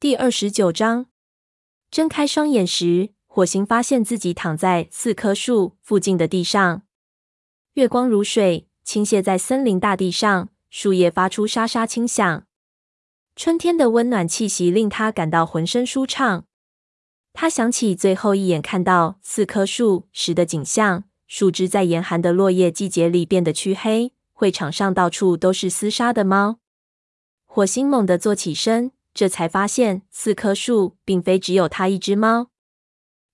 第29章，睁开双眼时，火星发现自己躺在4棵树附近的地上。月光如水，倾泻在森林大地上，树叶发出沙沙轻响。春天的温暖气息令他感到浑身舒畅。他想起最后一眼看到4棵树时的景象，树枝在严寒的落叶季节里变得黢黑，会场上到处都是厮杀的猫。火星猛地坐起身，这才发现4棵树并非只有他一只猫。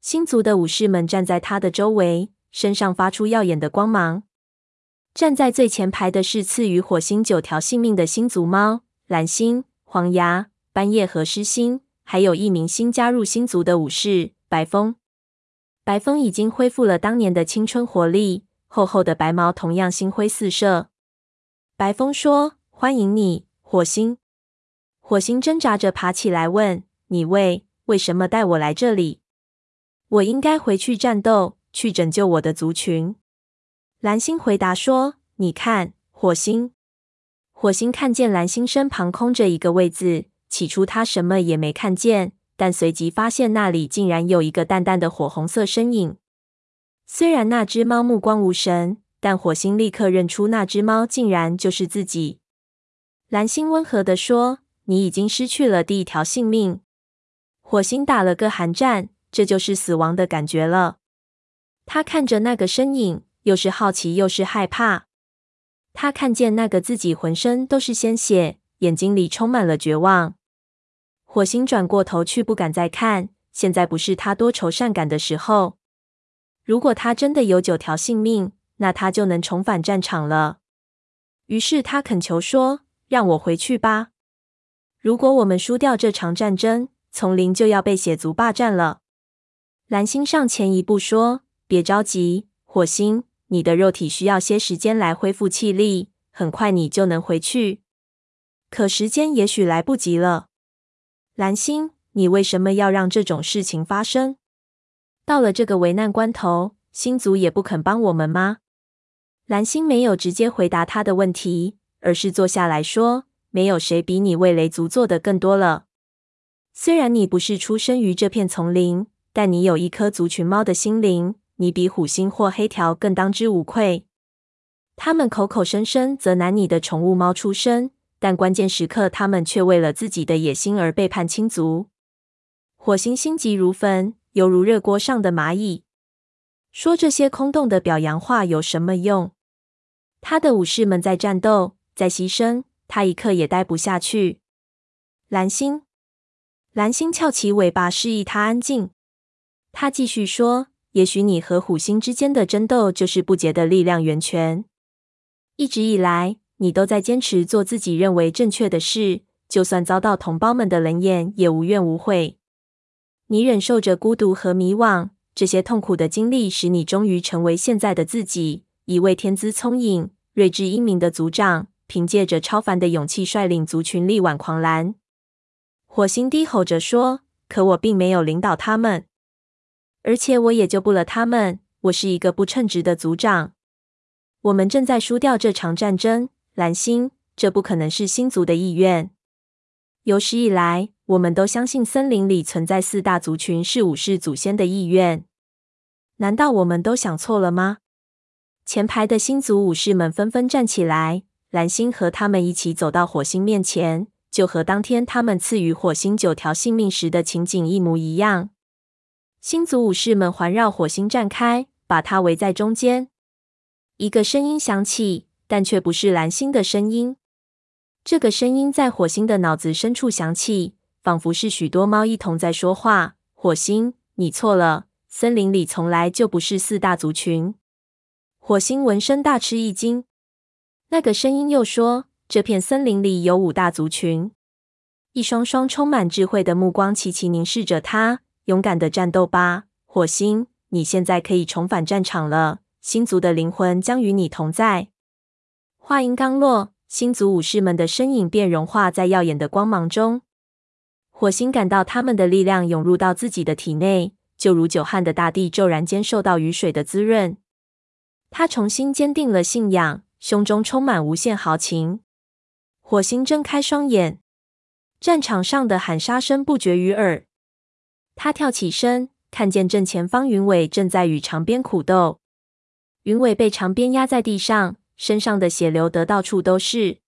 星族的武士们站在他的周围，身上发出耀眼的光芒。站在最前排的是赐予火星9条性命的星族猫蓝星、黄牙、斑叶和狮星，还有一名新加入星族的武士白风。白风已经恢复了当年的青春活力，厚厚的白毛同样星辉四射。白风说：“欢迎你，火星。”火星挣扎着爬起来问：“你为什么带我来这里？我应该回去战斗，去拯救我的族群。”蓝星回答说：“你看，火星。”火星看见蓝星身旁空着一个位子，起初他什么也没看见，但随即发现那里竟然有一个淡淡的火红色身影。虽然那只猫目光无神，但火星立刻认出那只猫竟然就是自己。蓝星温和地说：“你已经失去了第1条性命。”火星打了个寒战，这就是死亡的感觉了。他看着那个身影，又是好奇又是害怕。他看见那个自己浑身都是鲜血，眼睛里充满了绝望。火星转过头去，不敢再看，现在不是他多愁善感的时候。如果他真的有9条性命，那他就能重返战场了。于是他恳求说：“让我回去吧。如果我们输掉这场战争，丛林就要被血族霸占了。”蓝星上前一步说：“别着急，火星，你的肉体需要些时间来恢复气力，很快你就能回去。可时间也许来不及了。”蓝星，你为什么要让这种事情发生？到了这个危难关头，星族也不肯帮我们吗？蓝星没有直接回答他的问题，而是坐下来说：“没有谁比你为雷族做的更多了。虽然你不是出生于这片丛林，但你有一颗族群猫的心灵，你比虎星或黑条更当之无愧。他们口口声声责难你的宠物猫出身，但关键时刻他们却为了自己的野心而背叛亲族。”火星心急如焚，犹如热锅上的蚂蚁。说这些空洞的表扬话有什么用？他的武士们在战斗，在牺牲，他一刻也待不下去。蓝星翘起尾巴示意他安静。他继续说：“也许你和虎星之间的争斗就是不竭的力量源泉。一直以来，你都在坚持做自己认为正确的事，就算遭到同胞们的冷眼，也无怨无悔。你忍受着孤独和迷惘，这些痛苦的经历使你终于成为现在的自己，一位天资聪颖、睿智英明的族长。”凭借着超凡的勇气，率领族群力挽狂澜。火星低吼着说：“可我并没有领导他们，而且我也救不了他们。我是一个不称职的族长。我们正在输掉这场战争，蓝星，这不可能是星族的意愿。有史以来，我们都相信森林里存在4大族群是武士祖先的意愿。难道我们都想错了吗？”前排的星族武士们纷纷站起来。蓝星和他们一起走到火星面前，就和当天他们赐予火星9条性命时的情景一模一样。星族武士们环绕火星站开，把它围在中间。一个声音响起，但却不是蓝星的声音。这个声音在火星的脑子深处响起，仿佛是许多猫一同在说话：“火星，你错了，森林里从来就不是4大族群。”火星闻声大吃一惊。那个声音又说：“这片森林里有5大族群。”一双双充满智慧的目光齐齐凝视着他。“勇敢的战斗吧，火星，你现在可以重返战场了，星族的灵魂将与你同在。”话音刚落，星族武士们的身影便融化在耀眼的光芒中。火星感到他们的力量涌入到自己的体内，就如久旱的大地骤然间受到雨水的滋润。他重新坚定了信仰，胸中充满无限豪情。火星睁开双眼，战场上的喊杀声不绝于耳。他跳起身，看见正前方云尾正在与长鞭苦斗。云尾被长鞭压在地上，身上的血流得到处都是。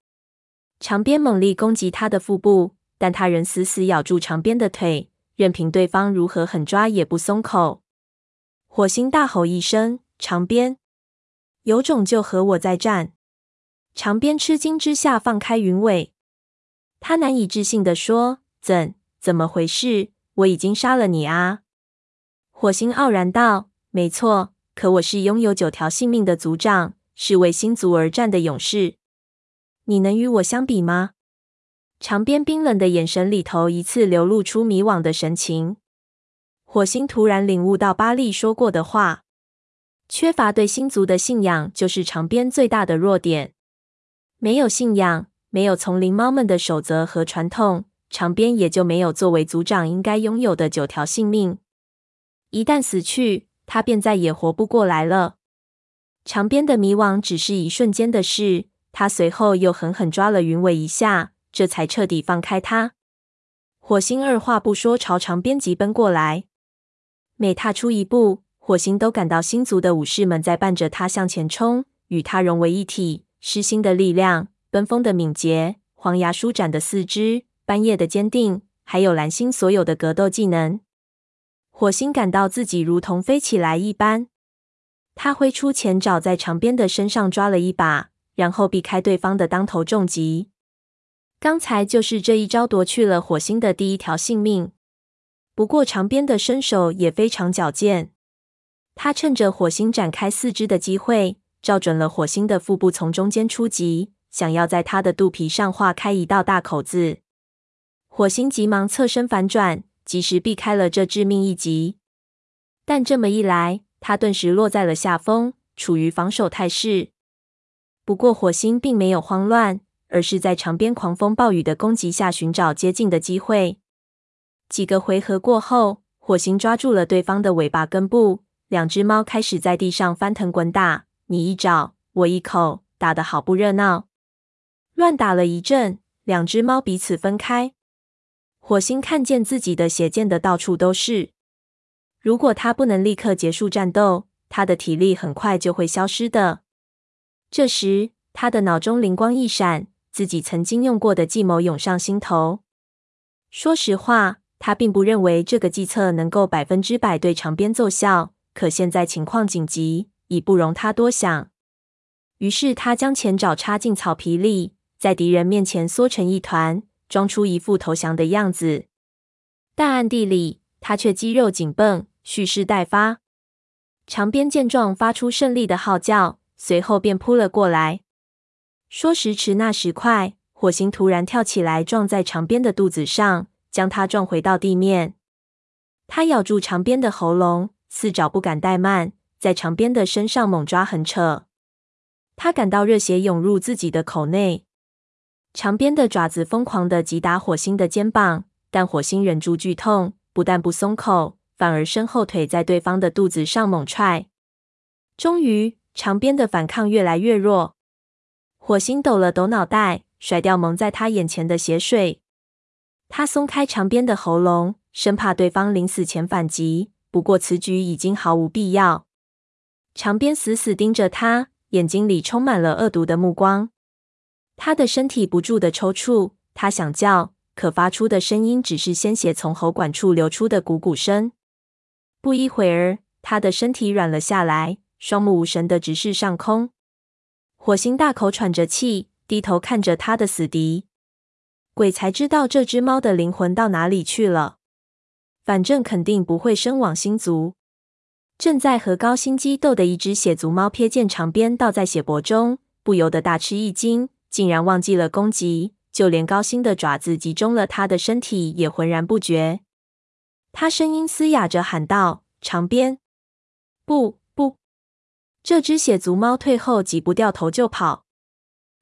长鞭猛力攻击他的腹部，但他仍死死咬住长鞭的腿，任凭对方如何狠抓也不松口。火星大吼一声：“长鞭，有种就和我再战！”长鞭吃惊之下放开云尾，他难以置信地说：“怎么回事？我已经杀了你啊！”火星傲然道：“没错，可我是拥有9条性命的族长，是为星族而战的勇士。你能与我相比吗？”长鞭冰冷的眼神里头一次流露出迷惘的神情。火星突然领悟到巴利说过的话：缺乏对星族的信仰就是长鞭最大的弱点。没有信仰，没有丛林猫们的守则和传统，长鞭也就没有作为族长应该拥有的9条性命。一旦死去，他便再也活不过来了。长鞭的迷惘只是一瞬间的事，他随后又狠狠抓了云尾一下，这才彻底放开他。火星二话不说朝长鞭疾奔过来，每踏出一步，火星都感到星族的武士们在伴着他向前冲，与他融为一体。失心的力量，奔风的敏捷，黄牙舒展的四肢，斑叶的坚定，还有蓝星所有的格斗技能，火星感到自己如同飞起来一般。他挥出前爪在长鞭的身上抓了一把，然后避开对方的当头重击。刚才就是这一招夺去了火星的第一条性命。不过长鞭的身手也非常矫健，他趁着火星展开四肢的机会，照准了火星的腹部，从中间出击，想要在他的肚皮上划开一道大口子。火星急忙侧身反转，及时避开了这致命一击。但这么一来，他顿时落在了下风，处于防守态势。不过火星并没有慌乱，而是在长鞭狂风暴雨的攻击下寻找接近的机会。几个回合过后，火星抓住了对方的尾巴根部，两只猫开始在地上翻腾滚打，你一爪，我一口，打得好不热闹。乱打了一阵，两只猫彼此分开。火星看见自己的血溅得到处都是。如果他不能立刻结束战斗，他的体力很快就会消失的。这时，他的脑中灵光一闪，自己曾经用过的计谋涌上心头。说实话，他并不认为这个计策能够100%对长鞭奏效，可现在情况紧急，已不容他多想。于是他将前爪插进草皮里，在敌人面前缩成一团，装出一副投降的样子。但暗地里，他却肌肉紧绷，蓄势待发。长鞭见状发出胜利的号叫，随后便扑了过来。说时迟那时快，火星突然跳起来撞在长鞭的肚子上，将他撞回到地面。他咬住长鞭的喉咙，四爪不敢怠慢，在长鞭的身上猛抓狠扯。他感到热血涌入自己的口内，长鞭的爪子疯狂地击打火星的肩膀，但火星忍住剧痛，不但不松口，反而伸后腿在对方的肚子上猛踹。终于，长鞭的反抗越来越弱，火星抖了抖脑袋，甩掉蒙在他眼前的血水。他松开长鞭的喉咙，生怕对方临死前反击，不过此举已经毫无必要。长鞭死死盯着他，眼睛里充满了恶毒的目光。他的身体不住的抽搐，他想叫，可发出的声音只是鲜血从喉管处流出的鼓鼓声。不一会儿，他的身体软了下来，双目无神的直视上空。火星大口喘着气，低头看着他的死敌。鬼才知道这只猫的灵魂到哪里去了，反正肯定不会升往星族。正在和高星激斗的一只血族猫瞥见长鞭倒在血泊中，不由得大吃一惊。竟然忘记了攻击，就连高星的爪子集中了他的身体也浑然不觉。他声音嘶哑着喊道：“长鞭，不！”这只血族猫退后几步，掉头就跑。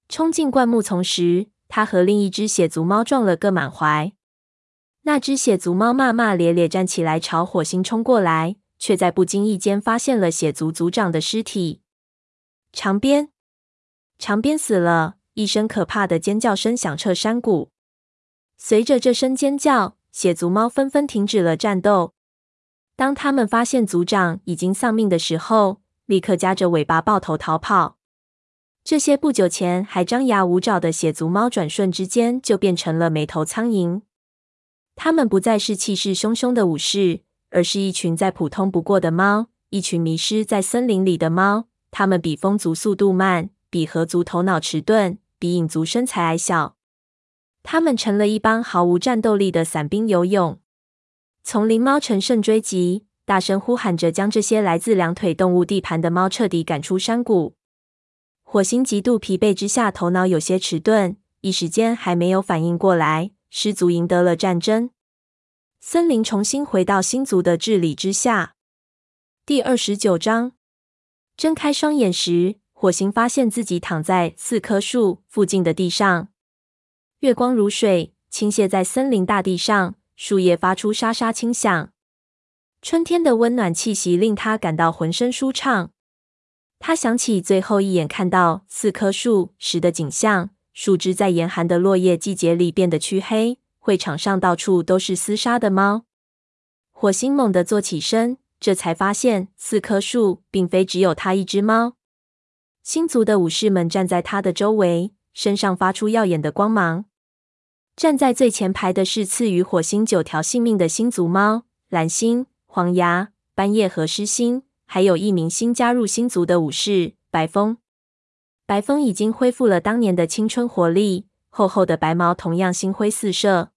冲进灌木丛时，他和另一只血族猫撞了个满怀。那只血族猫骂骂咧咧站起来，朝火星冲过来，却在不经意间发现了血族族长的尸体。长鞭死了！一声可怕的尖叫声响彻山谷，随着这声尖叫，血族猫纷纷停止了战斗。当他们发现族长已经丧命的时候，立刻夹着尾巴抱头逃跑。这些不久前还张牙舞爪的血族猫，转瞬之间就变成了没头苍蝇。它们不再是气势汹汹的武士，而是一群再普通不过的猫，一群迷失在森林里的猫。它们比风族速度慢，比河族头脑迟钝，比影族身材矮小。他们成了一帮毫无战斗力的散兵游勇。丛林猫乘胜追击，大声呼喊着将这些来自两腿动物地盘的猫彻底赶出山谷。火星极度疲惫之下，头脑有些迟钝，一时间还没有反应过来，狮族赢得了战争。森林重新回到星族的治理之下。第29章，睁开双眼时，火星发现自己躺在4棵树附近的地上。月光如水，倾泻在森林大地上，树叶发出沙沙轻响。春天的温暖气息令他感到浑身舒畅。他想起最后一眼看到4棵树时的景象，树枝在严寒的落叶季节里变得黢黑，会场上到处都是厮杀的猫。火星猛地坐起身，这才发现4棵树并非只有他一只猫。星族的武士们站在他的周围，身上发出耀眼的光芒。站在最前排的是赐予火星9条性命的星族猫蓝星、黄牙、斑叶和狮星，还有一名新加入星族的武士白风。白风已经恢复了当年的青春活力，厚厚的白毛同样星辉四射。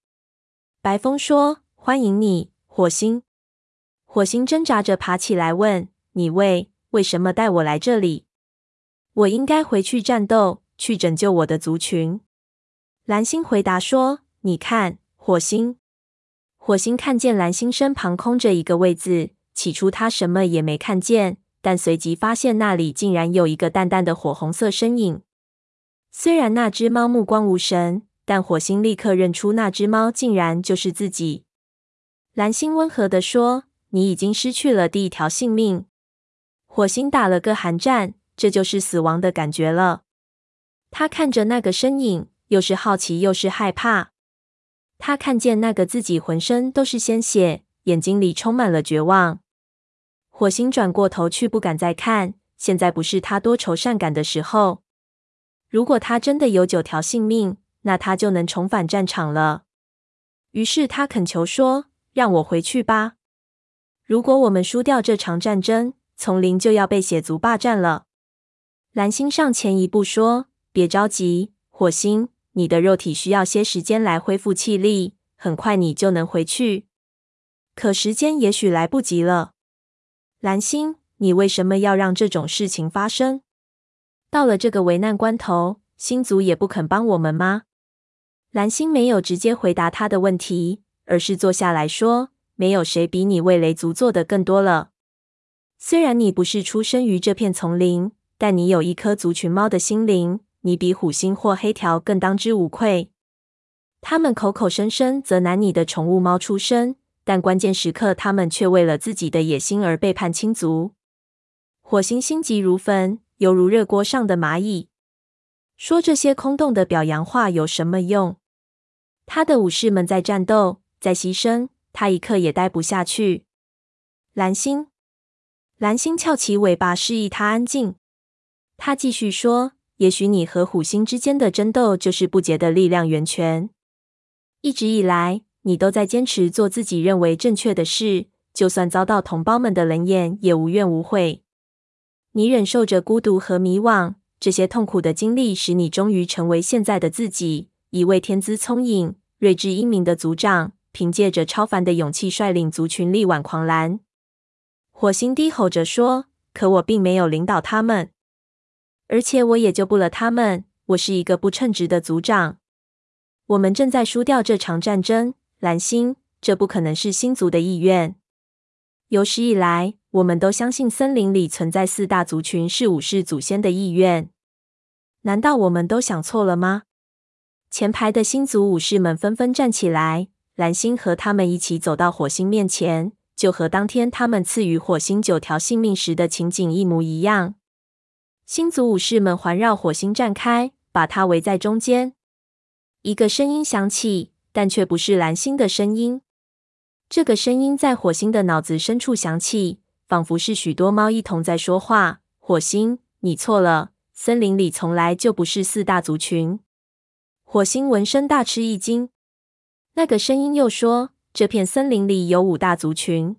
白风说：“欢迎你，火星。”火星挣扎着爬起来问：“你为什么带我来这里？我应该回去战斗，去拯救我的族群。”蓝星回答说：“你看，火星。”火星看见蓝星身旁空着一个位子，起初他什么也没看见，但随即发现那里竟然有一个淡淡的火红色身影。虽然那只猫目光无神，但火星立刻认出那只猫竟然就是自己。蓝星温和地说：“你已经失去了第1条性命。”火星打了个寒战，这就是死亡的感觉了。他看着那个身影，又是好奇又是害怕。他看见那个自己浑身都是鲜血，眼睛里充满了绝望。火星转过头去，不敢再看。现在不是他多愁善感的时候。如果他真的有9条性命，那他就能重返战场了。于是他恳求说：“让我回去吧。如果我们输掉这场战争，丛林就要被血族霸占了。”蓝星上前一步说：“别着急，火星，你的肉体需要些时间来恢复气力，很快你就能回去。可时间也许来不及了。”蓝星，你为什么要让这种事情发生？到了这个危难关头，星族也不肯帮我们吗？蓝星没有直接回答他的问题，而是坐下来说：“没有谁比你为雷族做的更多了。虽然你不是出生于这片丛林，但你有一颗族群猫的心灵。你比虎星或黑条更当之无愧。他们口口声声责难你的宠物猫出身，但关键时刻他们却为了自己的野心而背叛亲族。”火星心急如焚，犹如热锅上的蚂蚁。说这些空洞的表扬话有什么用？他的武士们在战斗，在牺牲，他一刻也待不下去。蓝星翘起尾巴示意他安静。他继续说：“也许你和虎星之间的争斗就是不竭的力量源泉。一直以来，你都在坚持做自己认为正确的事，就算遭到同胞们的冷眼，也无怨无悔。你忍受着孤独和迷惘，这些痛苦的经历使你终于成为现在的自己，一位天资聪颖、睿智英明的族长，凭借着超凡的勇气率领族群力挽狂澜。”火星低吼着说：“可我并没有领导他们。而且我也救不了他们，我是一个不称职的族长。我们正在输掉这场战争，蓝星，这不可能是星族的意愿。有史以来，我们都相信森林里存在4大族群是武士祖先的意愿。难道我们都想错了吗？”前排的星族武士们纷纷站起来，蓝星和他们一起走到火星面前，就和当天他们赐予火星9条性命时的情景一模一样。星族武士们环绕火星站开，把它围在中间。一个声音响起，但却不是蓝星的声音。这个声音在火星的脑子深处响起，仿佛是许多猫一同在说话。火星，你错了，森林里从来就不是四大族群。火星闻声大吃一惊。那个声音又说，这片森林里有五大族群。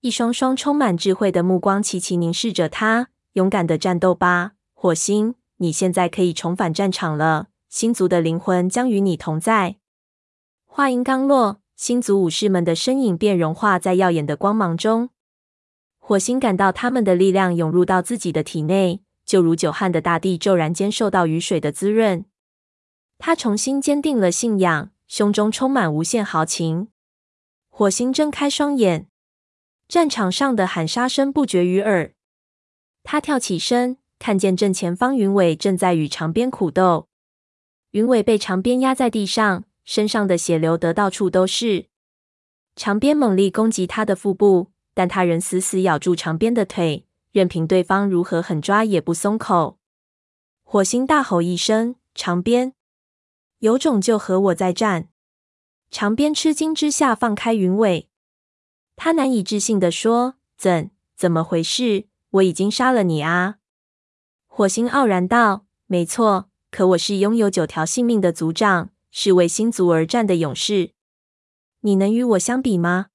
一双双充满智慧的目光齐齐凝视着他。勇敢的战斗吧，火星，你现在可以重返战场了，星族的灵魂将与你同在。话音刚落，星族武士们的身影便融化在耀眼的光芒中。火星感到他们的力量涌入到自己的体内，就如久旱的大地骤然间受到雨水的滋润。他重新坚定了信仰，胸中充满无限豪情。火星睁开双眼，战场上的喊杀声不绝于耳。他跳起身，看见正前方云尾正在与长鞭苦斗。云尾被长鞭压在地上，身上的血流得到处都是。长鞭猛力攻击他的腹部，但他仍死死咬住长鞭的腿，任凭对方如何狠抓也不松口。火星大吼一声：“长鞭，有种就和我再战！”长鞭吃惊之下放开云尾，他难以置信地说：“怎么回事？我已经杀了你啊！”火星傲然道：“没错，可我是拥有9条性命的族长，是为星族而战的勇士。你能与我相比吗？”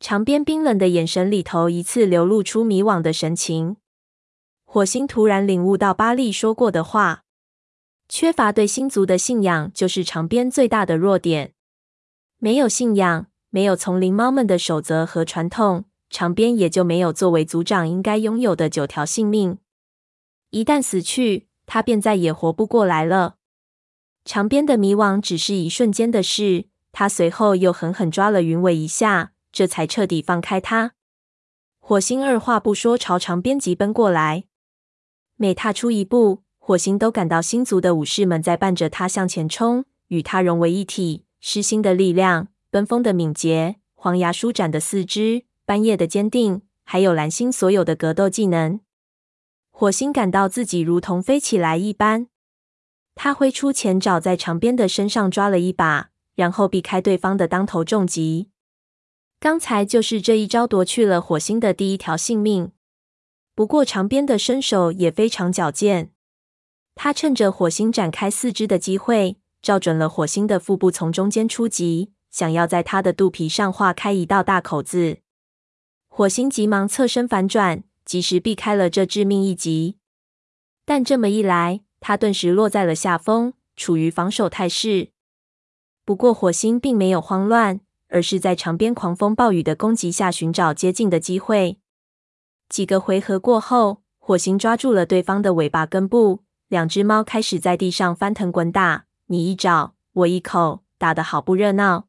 长鞭冰冷的眼神里头一次流露出迷惘的神情。火星突然领悟到巴利说过的话，缺乏对星族的信仰就是长鞭最大的弱点。没有信仰，没有丛林猫们的守则和传统，长鞭也就没有作为族长应该拥有的9条性命。一旦死去，他便再也活不过来了。长鞭的迷惘只是一瞬间的事，他随后又狠狠抓了云尾一下，这才彻底放开他。火星二话不说朝长鞭疾奔过来，每踏出一步，火星都感到星族的武士们在伴着他向前冲，与他融为一体。狮心的力量，奔风的敏捷，黄牙舒展的四肢，斑叶的坚定，还有蓝星所有的格斗技能。火星感到自己如同飞起来一般。他挥出前爪在长鞭的身上抓了一把，然后避开对方的当头重击。刚才就是这一招夺去了火星的第1条性命。不过长鞭的身手也非常矫健，他趁着火星展开四肢的机会，照准了火星的腹部，从中间出击，想要在他的肚皮上划开一道大口子。火星急忙侧身反转，及时避开了这致命一击。但这么一来，他顿时落在了下风，处于防守态势。不过火星并没有慌乱，而是在长鞭狂风暴雨的攻击下寻找接近的机会。几个回合过后，火星抓住了对方的尾巴根部，2只猫开始在地上翻腾滚打，你一爪，我一口，打得好不热闹。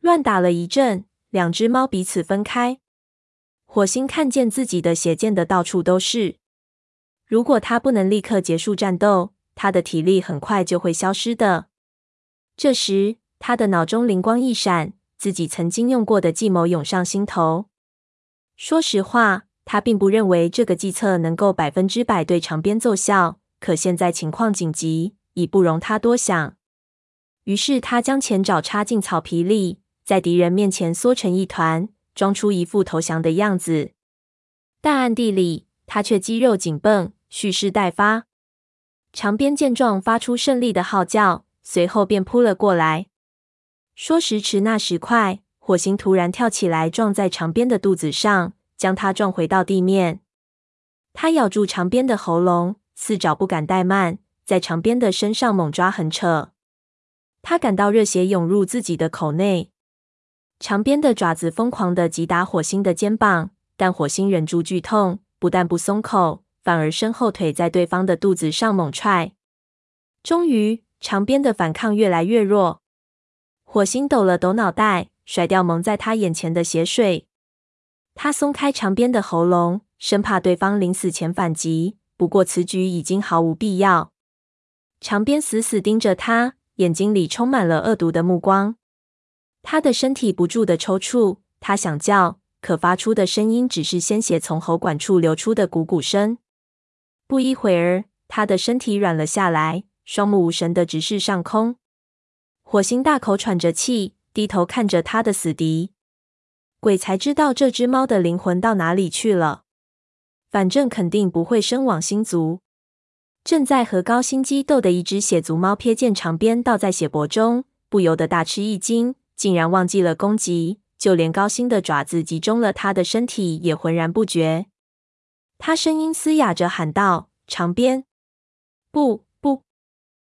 乱打了一阵，2只猫彼此分开。火星看见自己的血溅得到处都是。如果他不能立刻结束战斗，他的体力很快就会消失的。这时，他的脑中灵光一闪，自己曾经用过的计谋涌上心头。说实话，他并不认为这个计策能够100%对长鞭奏效，可现在情况紧急，已不容他多想。于是他将前爪插进草皮里，在敌人面前缩成一团，装出一副投降的样子。但暗地里，他却肌肉紧绷，蓄势待发。长鞭见状发出胜利的号叫，随后便扑了过来。说时迟，那时快，火星突然跳起来，撞在长鞭的肚子上，将他撞回到地面。他咬住长鞭的喉咙，4爪不敢怠慢，在长鞭的身上猛抓狠扯。他感到热血涌入自己的口内。长鞭的爪子疯狂地击打火星的肩膀，但火星忍住剧痛，不但不松口，反而伸后腿在对方的肚子上猛踹。终于，长鞭的反抗越来越弱。火星抖了抖脑袋，甩掉蒙在他眼前的血水。他松开长鞭的喉咙，生怕对方临死前反击，不过此举已经毫无必要。长鞭死死盯着他，眼睛里充满了恶毒的目光。他的身体不住地抽搐，他想叫，可发出的声音只是鲜血从喉管处流出的鼓鼓声。不一会儿，他的身体软了下来，双目无神地直视上空。火星大口喘着气，低头看着他的死敌。鬼才知道这只猫的灵魂到哪里去了，反正肯定不会升往星族。正在和高星激斗的一只血族猫瞥见长鞭倒在血泊中，不由得大吃一惊，竟然忘记了攻击，就连高星的爪子集中了他的身体也浑然不觉。他声音嘶哑着喊道：“长鞭！”不，不！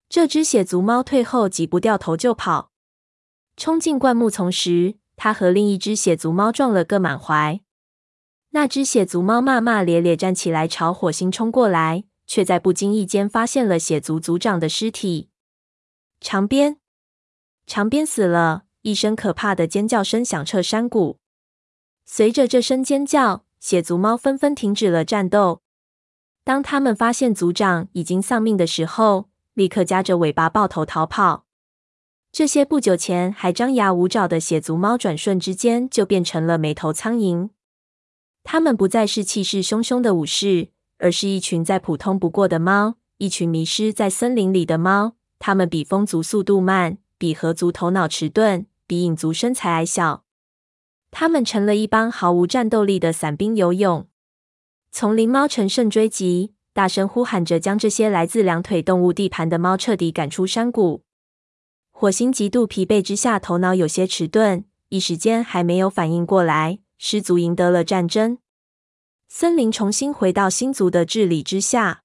这只血族猫退后几步，掉头就跑。冲进灌木丛时，他和另一只血族猫撞了个满怀。那只血族猫骂骂咧咧站起来，朝火星冲过来，却在不经意间发现了血族族长的尸体。长鞭！长鞭死了！一声可怕的尖叫声响彻山谷。随着这声尖叫，血族猫纷纷停止了战斗。当他们发现族长已经丧命的时候，立刻夹着尾巴抱头逃跑。这些不久前还张牙舞爪的血族猫，转瞬之间就变成了没头苍蝇。他们不再是气势汹汹的武士，而是一群再普通不过的猫，一群迷失在森林里的猫。他们比风族速度慢，比河族头脑迟钝，比影族身材矮小。他们成了一帮毫无战斗力的散兵游勇。丛林猫乘胜追击，大声呼喊着将这些来自两腿动物地盘的猫彻底赶出山谷。火星极度疲惫之下，头脑有些迟钝，一时间还没有反应过来，狮族赢得了战争。森林重新回到星族的治理之下。